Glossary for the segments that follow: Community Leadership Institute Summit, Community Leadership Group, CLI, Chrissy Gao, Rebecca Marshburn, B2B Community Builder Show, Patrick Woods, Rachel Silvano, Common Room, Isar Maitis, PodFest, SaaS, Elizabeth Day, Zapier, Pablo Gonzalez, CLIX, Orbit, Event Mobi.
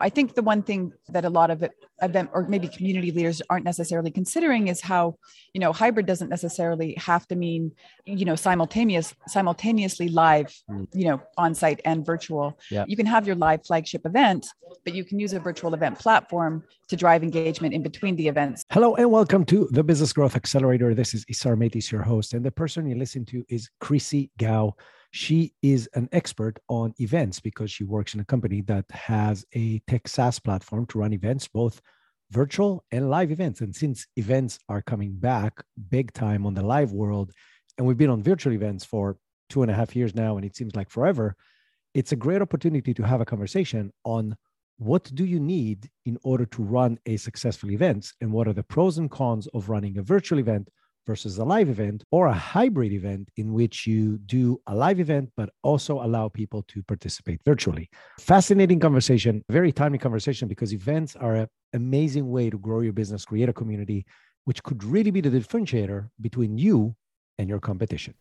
I think the one thing that a lot of event or maybe community leaders aren't necessarily considering is how, you know, hybrid doesn't necessarily have to mean, you know, simultaneously live, you know, on-site and virtual. Yeah. You can have your live flagship event, but you can use a virtual event platform to drive engagement in between the events. Hello and welcome to the Business Growth Accelerator. This is Isar Maitis, your host, and the person you listen to is Chrissy Gao. She is an expert on events because she works in a company that has a tech SaaS platform to run events, both virtual and live events. And since events are coming back big time on the live world, and we've been on virtual events for 2.5 years now, and it seems like forever, it's a great opportunity to have a conversation on what do you need in order to run a successful event, and what are the pros and cons of running a virtual event versus a live event or a hybrid event in which you do a live event, but also allow people to participate virtually. Fascinating conversation, very timely conversation, because events are an amazing way to grow your business, create a community, which could really be the differentiator between you and your competition.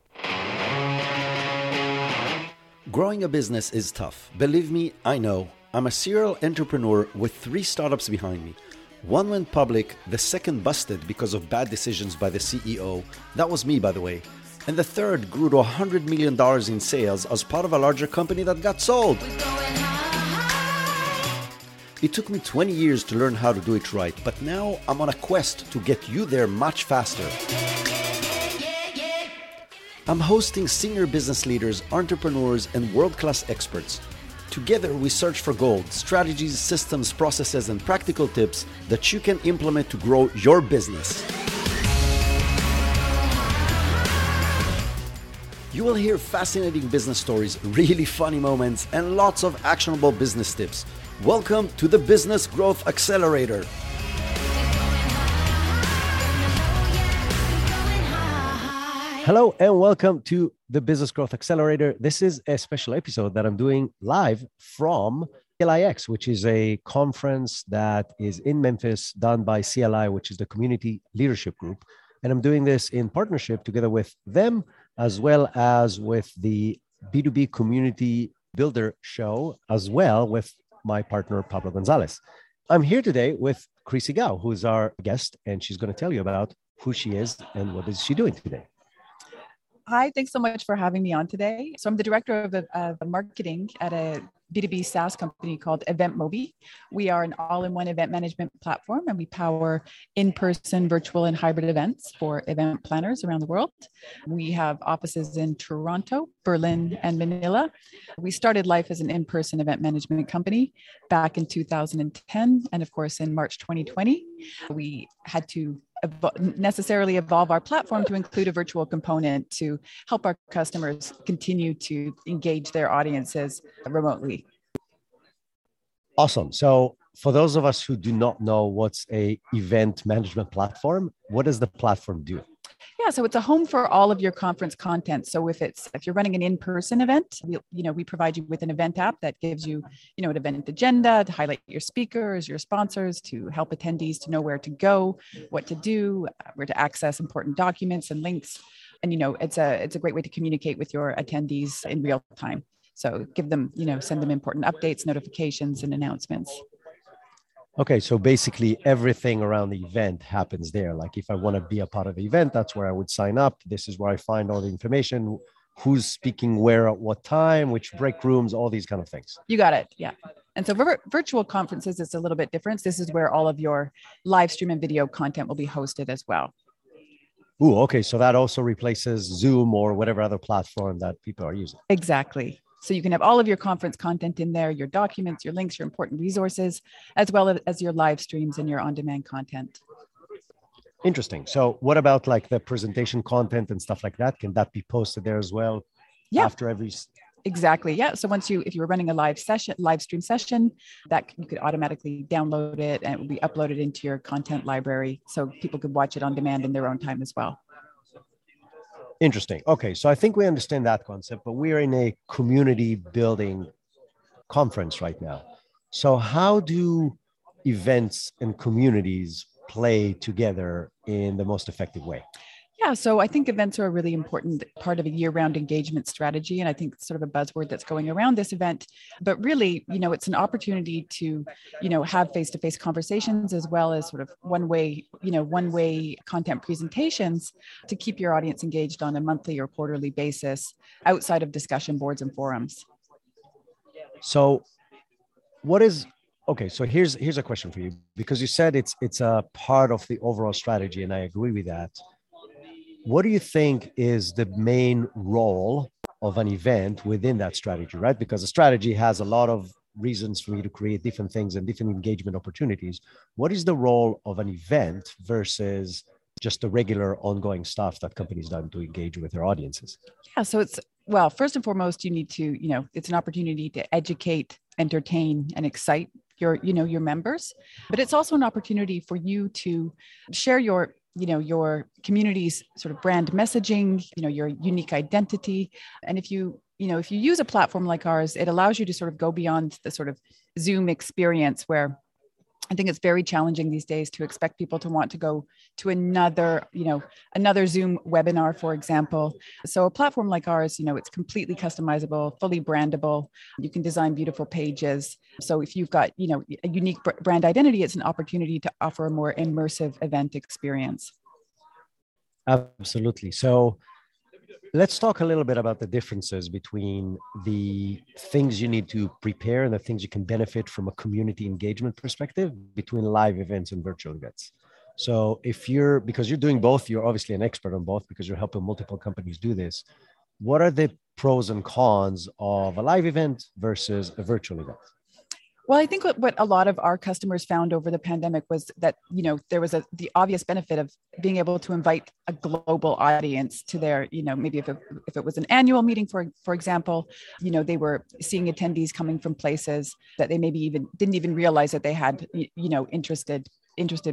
Growing a business is tough. Believe me, I know. I'm a serial entrepreneur with 3 startups behind me. One went public, the second busted because of bad decisions by the CEO. That was me, by the way. And the third grew to $100 million in sales as part of a larger company that got sold. It took me 20 years to learn how to do it right, but now I'm on a quest to get you there much faster. I'm hosting senior business leaders, entrepreneurs, and world-class experts. Together, we search for gold, strategies, systems, processes, and practical tips that you can implement to grow your business. You will hear fascinating business stories, really funny moments, and lots of actionable business tips. Welcome to the Business Growth Accelerator. Hello and welcome to the Business Growth Accelerator. This is a special episode that I'm doing live from CLIX, which is a conference that is in Memphis done by CLI, which is the Community Leadership Group. And I'm doing this in partnership together with them, as well as with the B2B Community Builder Show, as well with my partner, Pablo Gonzalez. I'm here today with Chrissy Gao, who is our guest, and she's going to tell you about who she is and what is she doing today. Hi, thanks so much for having me on today. So I'm the director of marketing at a B2B SaaS company called Event Mobi. We are an all-in-one event management platform, and we power in-person, virtual, and hybrid events for event planners around the world. We have offices in Toronto, Berlin, and Manila. We started life as an in-person event management company back in 2010. And of course, in March 2020, we had to necessarily evolve our platform to include a virtual component to help our customers continue to engage their audiences remotely. Awesome. So for those of us who do not know what's an event management platform, what does the platform do? Yeah, so it's a home for all of your conference content. So if you're running an in-person event, we provide you with an event app that gives you, an event agenda to highlight your speakers, your sponsors, to help attendees to know where to go, what to do, where to access important documents and links. And it's a great way to communicate with your attendees in real time. So give them, send them important updates, notifications, and announcements. Okay, so basically everything around the event happens there. Like if I want to be a part of the event, that's where I would sign up. This is where I find all the information, who's speaking where at what time, which break rooms, all these kind of things. You got it. Yeah. And so virtual conferences, it's a little bit different. This is where all of your live stream and video content will be hosted as well. Ooh, okay. So that also replaces Zoom or whatever other platform that people are using. Exactly. So you can have all of your conference content in there, your documents, your links, your important resources, as well as your live streams and your on-demand content. Interesting. So what about like the presentation content and stuff like that? Can that be posted there as well? Yeah. After every... Exactly. Yeah. So if you were running a live stream session, that you could automatically download it and it will be uploaded into your content library. So people could watch it on demand in their own time as well. Interesting. Okay. So I think we understand that concept, but we're in a community building conference right now. So how do events and communities play together in the most effective way? Yeah, so I think events are a really important part of a year-round engagement strategy. And I think it's sort of a buzzword that's going around this event. But really, you know, it's an opportunity to, you know, have face-to-face conversations as well as sort of one-way content presentations to keep your audience engaged on a monthly or quarterly basis outside of discussion boards and forums. So what is... Okay, so here's a question for you, because you said it's a part of the overall strategy, and I agree with that. What do you think is the main role of an event within that strategy, right? Because a strategy has a lot of reasons for you to create different things and different engagement opportunities. What is the role of an event versus just the regular ongoing stuff that companies do to engage with their audiences? Yeah, so it's, well, first and foremost, you need to, you know, it's an opportunity to educate, entertain, and excite your members, but it's also an opportunity for you to share your community's sort of brand messaging, you know, your unique identity. And if you use a platform like ours, it allows you to sort of go beyond the sort of Zoom experience, where I think it's very challenging these days to expect people to want to go to another Zoom webinar, for example. So a platform like ours, you know, it's completely customizable, fully brandable. You can design beautiful pages. So if you've got, you know, a unique brand identity, it's an opportunity to offer a more immersive event experience. Absolutely. So let's talk a little bit about the differences between the things you need to prepare and the things you can benefit from a community engagement perspective between live events and virtual events. So because you're doing both, you're obviously an expert on both because you're helping multiple companies do this. What are the pros and cons of a live event versus a virtual event? Well, I think what a lot of our customers found over the pandemic was that, you know, there was the obvious benefit of being able to invite a global audience to their, you know, maybe if it was an annual meeting, for example, you know, they were seeing attendees coming from places that they maybe even didn't even realize that they had, you know, interested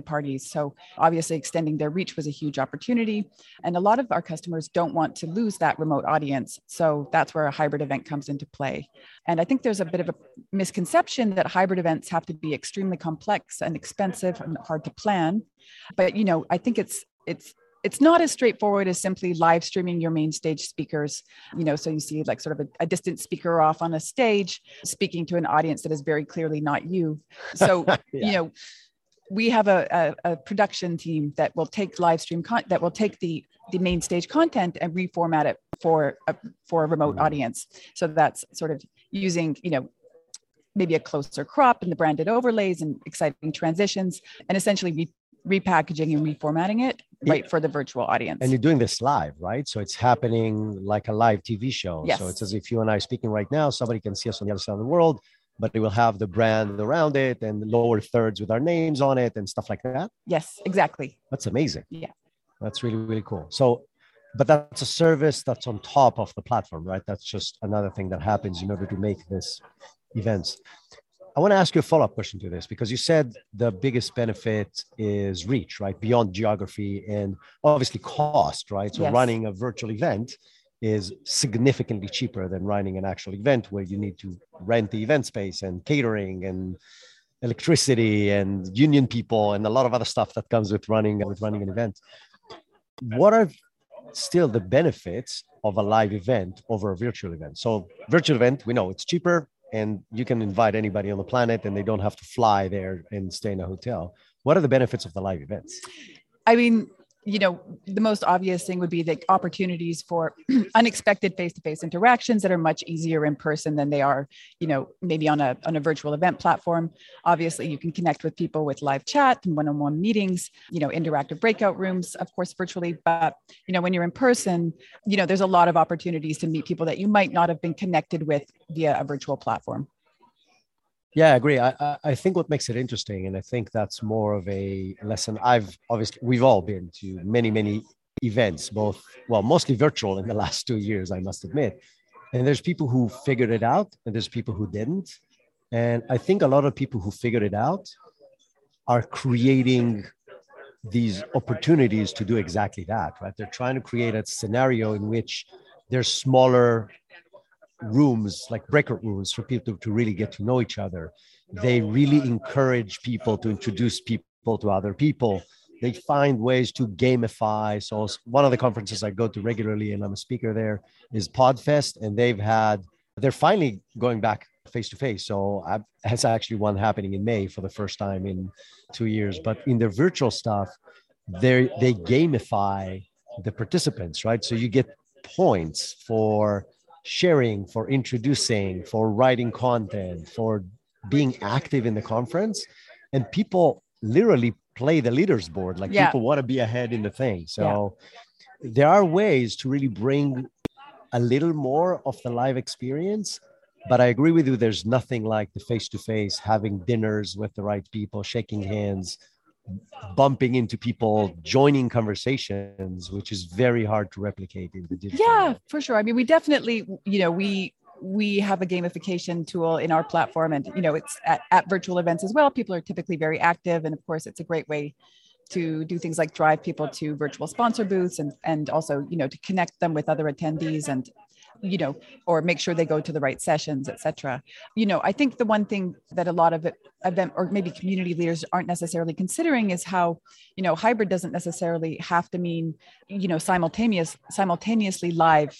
parties. So obviously extending their reach was a huge opportunity. And a lot of our customers don't want to lose that remote audience. So that's where a hybrid event comes into play. And I think there's a bit of a misconception that hybrid events have to be extremely complex and expensive and hard to plan. But, you know, I think it's not as straightforward as simply live streaming your main stage speakers, you know, so you see like sort of a distant speaker off on a stage speaking to an audience that is very clearly not you. So, yeah. You know, we have a production team that will take the main stage content and reformat it for a remote audience. So that's sort of using, you know, maybe a closer crop and the branded overlays and exciting transitions, and essentially repackaging and reformatting it right for the virtual audience. And you're doing this live, right? So it's happening like a live TV show. Yes. So it's as if you and I are speaking right now, somebody can see us on the other side of the world, but they will have the brand around it and lower thirds with our names on it and stuff like that. Yes, exactly. That's amazing. Yeah. That's really, really cool. So, but that's a service that's on top of the platform, right? That's just another thing that happens in order to make this events. I want to ask you a follow-up question to this, because you said the biggest benefit is reach, right? Beyond geography and obviously cost, right? So yes. Running a virtual event is significantly cheaper than running an actual event where you need to rent the event space and catering and electricity and union people and a lot of other stuff that comes with running an event. What are still the benefits of a live event over a virtual event? So virtual event, we know it's cheaper and you can invite anybody on the planet and they don't have to fly there and stay in a hotel. What are the benefits of the live events? I mean, you know, the most obvious thing would be the opportunities for unexpected face-to-face interactions that are much easier in person than they are, you know, maybe on a virtual event platform. Obviously, you can connect with people with live chat and one-on-one meetings, you know, interactive breakout rooms, of course, virtually. But, you know, when you're in person, you know, there's a lot of opportunities to meet people that you might not have been connected with via a virtual platform. Yeah, I agree. I think what makes it interesting, and I think that's more of a lesson we've all been to many, many events, mostly virtual in the last 2 years, I must admit. And there's people who figured it out and there's people who didn't. And I think a lot of people who figured it out are creating these opportunities to do exactly that, right? They're trying to create a scenario in which there's smaller rooms, like breakout rooms, for people to really get to know each other. They really encourage people to introduce people to other people. They find ways to gamify. So one of the conferences I go to regularly, and I'm a speaker there, is PodFest. And they're finally going back face-to-face. So that's actually one happening in May for the first time in 2 years. But in their virtual stuff, they gamify the participants, right? So you get points for sharing, for introducing, for writing content, for being active in the conference. And people literally play the leaders board. Like people want to be ahead in the thing. So there are ways to really bring a little more of the live experience. But I agree with you. There's nothing like the face-to-face, having dinners with the right people, shaking hands, bumping into people, joining conversations, which is very hard to replicate in the digital world. For sure. I mean, we definitely, we have a gamification tool in our platform, and, it's at virtual events as well. People are typically very active. And of course, it's a great way to do things like drive people to virtual sponsor booths and also, to connect them with other attendees and, or make sure they go to the right sessions, et cetera. I think the one thing that a lot of event or maybe community leaders aren't necessarily considering is how, hybrid doesn't necessarily have to mean, simultaneously live,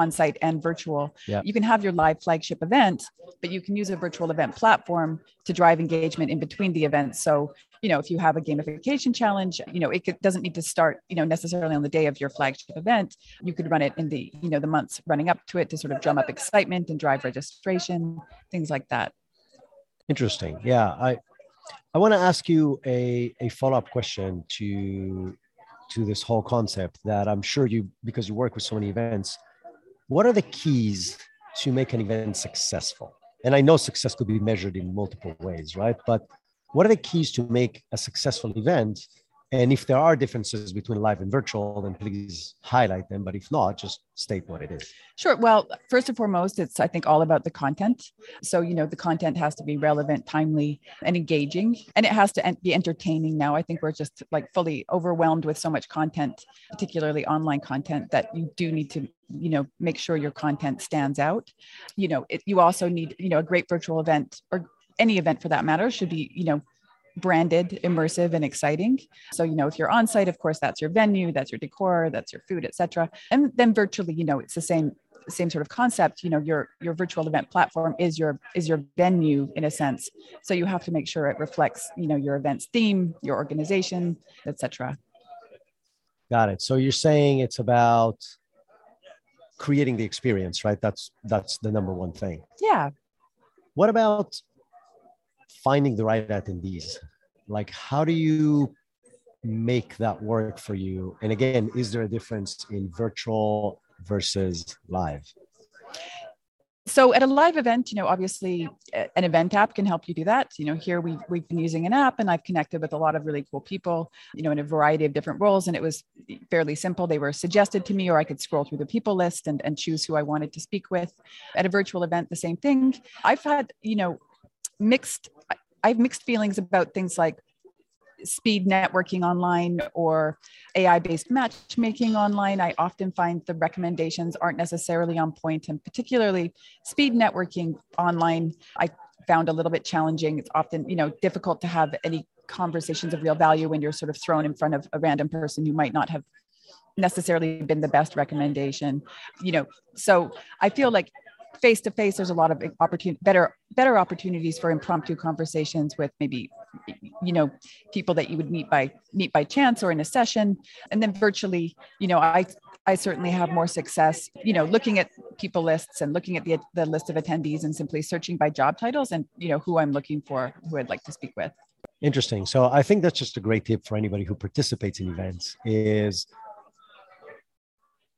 on-site and virtual. Yeah. You can have your live flagship event, but you can use a virtual event platform to drive engagement in between the events. So, if you have a gamification challenge, it doesn't need to start, necessarily on the day of your flagship event. You could run it in the, the months running up to it to sort of drum up excitement and drive registration, things like that. Interesting. Yeah. I want to ask you a follow-up question to this whole concept that I'm sure because you work with so many events. What are the keys to make an event successful? And I know success could be measured in multiple ways, right? But what are the keys to make a successful event? And if there are differences between live and virtual, then please highlight them. But if not, just state what it is. Sure. Well, first and foremost, it's, I think, all about the content. So, the content has to be relevant, timely, and engaging. And it has to be entertaining now. I think we're just fully overwhelmed with so much content, particularly online content, that you do need to, make sure your content stands out. You also need, a great virtual event, or any event for that matter, should be, branded, immersive, and exciting. So, if you're on site, of course, that's your venue, that's your decor, that's your food, et cetera. And then virtually, it's the same sort of concept. Your virtual event platform is your venue in a sense. So you have to make sure it reflects, your event's theme, your organization, et cetera. Got it. So you're saying it's about creating the experience, right? That's the number one thing. Yeah. What about finding the right attendees? How do you make that work for you? And again, is there a difference in virtual versus live? So at a live event, obviously an event app can help you do that. Here we've been using an app, and I've connected with a lot of really cool people, in a variety of different roles. And it was fairly simple. They were suggested to me, or I could scroll through the people list and choose who I wanted to speak with. At a virtual event, the same thing. I've had, mixed feelings about things like speed networking online or AI-based matchmaking online. I often find the recommendations aren't necessarily on point, and particularly speed networking online, I found a little bit challenging. It's often, difficult to have any conversations of real value when you're sort of thrown in front of a random person who might not have necessarily been the best recommendation. So I feel like face-to-face, there's a lot of better opportunities for impromptu conversations with maybe, people that you would meet by chance or in a session. And then virtually, I certainly have more success, looking at people lists and looking at the list of attendees and simply searching by job titles and, who I'm looking for, who I'd like to speak with. Interesting. So I think that's just a great tip for anybody who participates in events is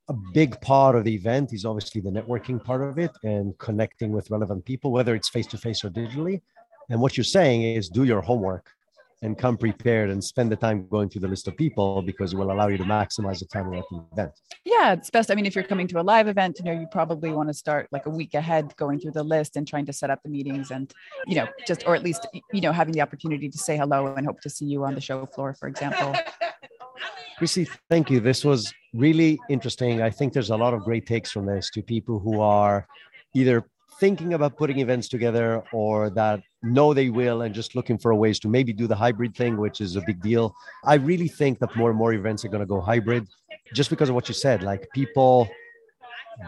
a big part of the event is obviously the networking part of it and connecting with relevant people, whether it's face-to-face or digitally. And what you're saying is do your homework and come prepared and spend the time going through the list of people, because it will allow you to maximize the time at the event. Yeah, it's best. I mean, if you're coming to a live event, you probably want to start a week ahead going through the list and trying to set up the meetings and, or at least, having the opportunity to say hello and hope to see you on the show floor, for example. Chrissy, thank you. This was really interesting. I think there's a lot of great takes from this to people who are either thinking about putting events together or that know they will and just looking for ways to maybe do the hybrid thing, which is a big deal. I really think that more and more events are going to go hybrid just because of what you said. Like, people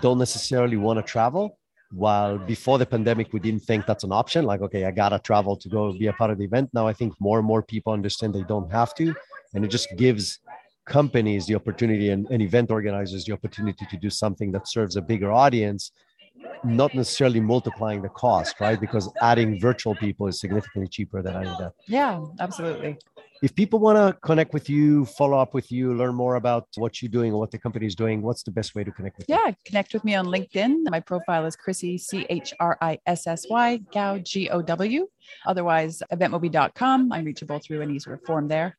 don't necessarily want to travel. While before the pandemic, we didn't think that's an option. Like, okay, I got to travel to go be a part of the event. Now I think more and more people understand they don't have to. And it just gives companies the opportunity and event organizers the opportunity to do something that serves a bigger audience, not necessarily multiplying the cost, right? Because adding virtual people is significantly cheaper than adding that. Yeah, absolutely. If people want to connect with you, follow up with you, learn more about what you're doing or what the company is doing, what's the best way to connect with you? Yeah, connect with me on LinkedIn. My profile is Chrissy, Chrissy, Gao. Otherwise, eventmobi.com. I'm reachable through an easier form there.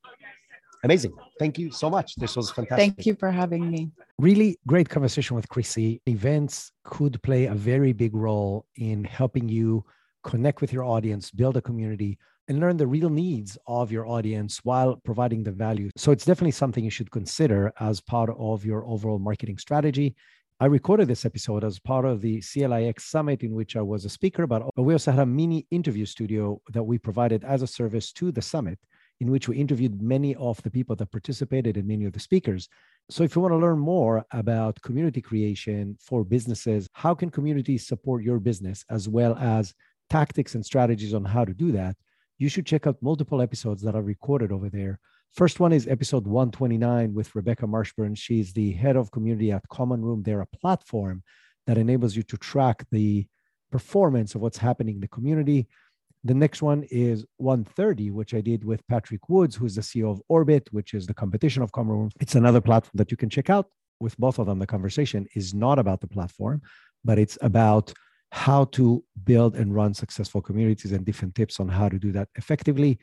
Amazing. Thank you so much. This was fantastic. Thank you for having me. Really great conversation with Chrissy. Events could play a very big role in helping you connect with your audience, build a community, and learn the real needs of your audience while providing the value. So it's definitely something you should consider as part of your overall marketing strategy. I recorded this episode as part of the CLIX Summit, in which I was a speaker, but we also had a mini interview studio that we provided as a service to the summit, in which we interviewed many of the people that participated and many of the speakers. So if you want to learn more about community creation for businesses, how can communities support your business, as well as tactics and strategies on how to do that, you should check out multiple episodes that are recorded over there. First one is episode 129 with Rebecca Marshburn. She's the head of community at Common Room. They're a platform that enables you to track the performance of what's happening in the community. The next one is 130, which I did with Patrick Woods, who's the CEO of Orbit, which is the competition of Common Room. It's another platform that you can check out. With both of them, the conversation is not about the platform, but it's about how to build and run successful communities and different tips on how to do that effectively.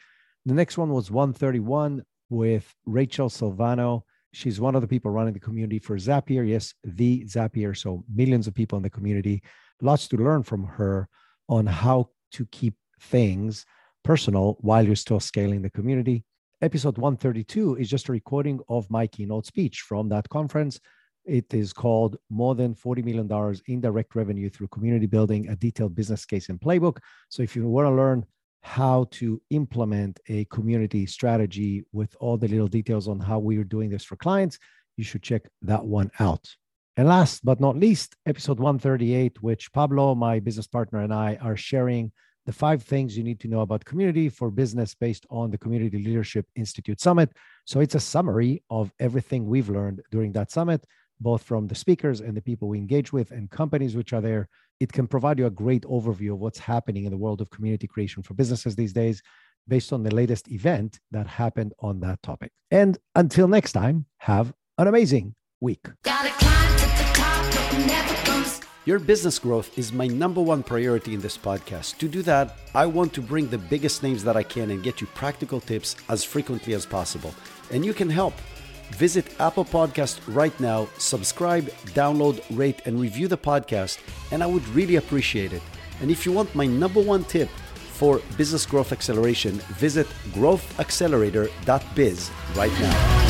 The next one was 131 with Rachel Silvano. She's one of the people running the community for Zapier. Yes, the Zapier. So millions of people in the community. Lots to learn from her on how to keep things personal while you're still scaling the community. Episode 132 is just a recording of my keynote speech from that conference. It is called More Than $40 Million in Direct Revenue Through Community Building, a Detailed Business Case and Playbook. So if you want to learn how to implement a community strategy with all the little details on how we are doing this for clients, you should check that one out. And last but not least, episode 138, which Pablo, my business partner, and I are sharing the 5 things you need to know about community for business based on the Community Leadership Institute Summit. So it's a summary of everything we've learned during that summit, both from the speakers and the people we engage with and companies which are there. It can provide you a great overview of what's happening in the world of community creation for businesses these days, based on the latest event that happened on that topic. And until next time, have an amazing week. Your business growth is my #1 priority in this podcast. To do that, I want to bring the biggest names that I can and get you practical tips as frequently as possible. And you can help. Visit Apple Podcast right now, subscribe, download, rate, and review the podcast, and I would really appreciate it. And if you want my #1 tip for business growth acceleration, visit growthaccelerator.biz right now.